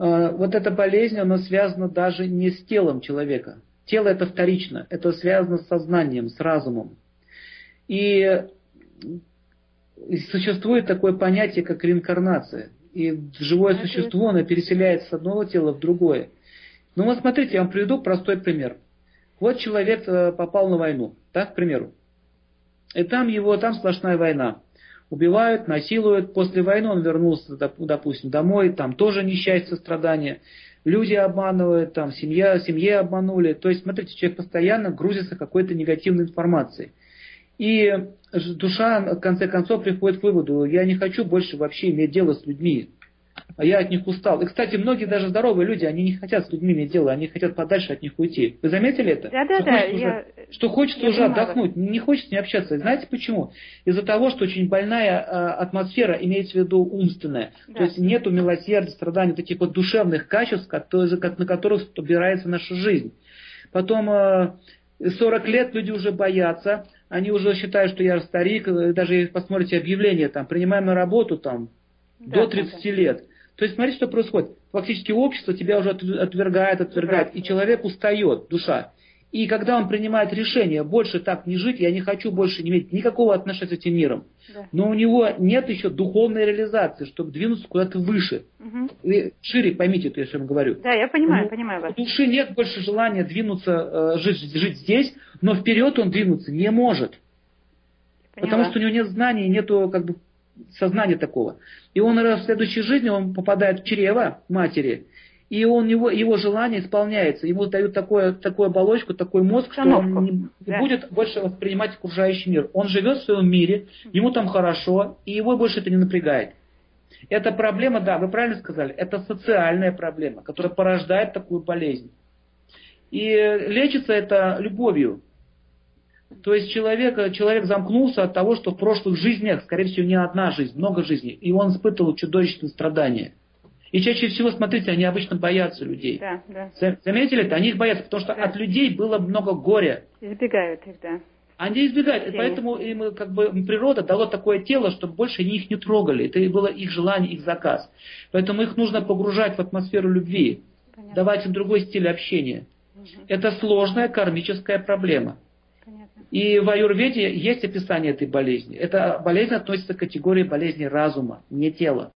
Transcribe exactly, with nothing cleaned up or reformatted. вот эта болезнь, она связана даже не с телом человека. Тело это вторично, это связано с сознанием, с разумом. И существует такое понятие, как реинкарнация. И живое это существо, это... оно переселяется с одного тела в другое. Ну вот смотрите, я вам приведу простой пример. Вот человек попал на войну, так, к примеру. И там его, там сплошная война. Убивают, насилуют. После войны он вернулся, допустим, домой. Там тоже несчастье, страдания. Люди обманывают, там семья, семье обманули. То есть, смотрите, человек постоянно грузится какой-то негативной информацией. И душа, в конце концов, приходит к выводу: я не хочу больше вообще иметь дело с людьми. Я от них устал. И, кстати, многие даже здоровые люди, они не хотят с людьми иметь дело, они хотят подальше от них уйти. Вы заметили это? Да, да, что да. Хочется я... уже, что хочется я уже понимала. Отдохнуть, не хочется не общаться. Знаете почему? Из-за того, что очень больная атмосфера, имеется в виду умственная. Да. То есть нету милосердия, страданий, таких вот душевных качеств, на которых собирается наша жизнь. Потом сорок лет люди уже боятся, они уже считают, что я старик, даже посмотрите объявление, там, принимаем на работу, там, да, до тридцати лет. То есть, смотрите, что происходит. Фактически общество тебя уже отвергает, отвергает. И человек устает, душа. И когда он принимает решение, больше так не жить, я не хочу больше не иметь никакого отношения с этим миром. Да. Но у него нет еще духовной реализации, чтобы двинуться куда-то выше. Угу. И шире поймите, то я вам говорю. Да, я понимаю, ну, понимаю вас. У души нет больше желания двинуться, жить, жить здесь, но вперед он двинуться не может. Поняла. Потому что у него нет знаний, нету как бы сознания такого. И он в следующей жизни он попадает в чрево матери, и он, его, его желание исполняется. Ему дают такое, такую оболочку, такой мозг, установку, что он не, да. будет больше воспринимать окружающий мир. Он живет в своем мире, ему там хорошо, и его больше это не напрягает. Эта проблема, да, вы правильно сказали, это социальная проблема, которая порождает такую болезнь. И лечится это любовью. То есть человек, человек замкнулся от того, что в прошлых жизнях, скорее всего, не одна жизнь, много жизней, и он испытывал чудовищные страдания. И чаще всего, смотрите, они обычно боятся людей. Да, да. Заметили это? Они их боятся, потому что да. от людей было много горя. Избегают их, да. Они избегают, и поэтому им как бы природа дала такое тело, чтобы больше они их не трогали. Это было их желание, их заказ. Поэтому их нужно погружать в атмосферу любви, понятно. Давать им другой стиль общения. Угу. Это сложная кармическая проблема. И в аюрведе есть описание этой болезни. Эта болезнь относится к категории болезни разума, не тела.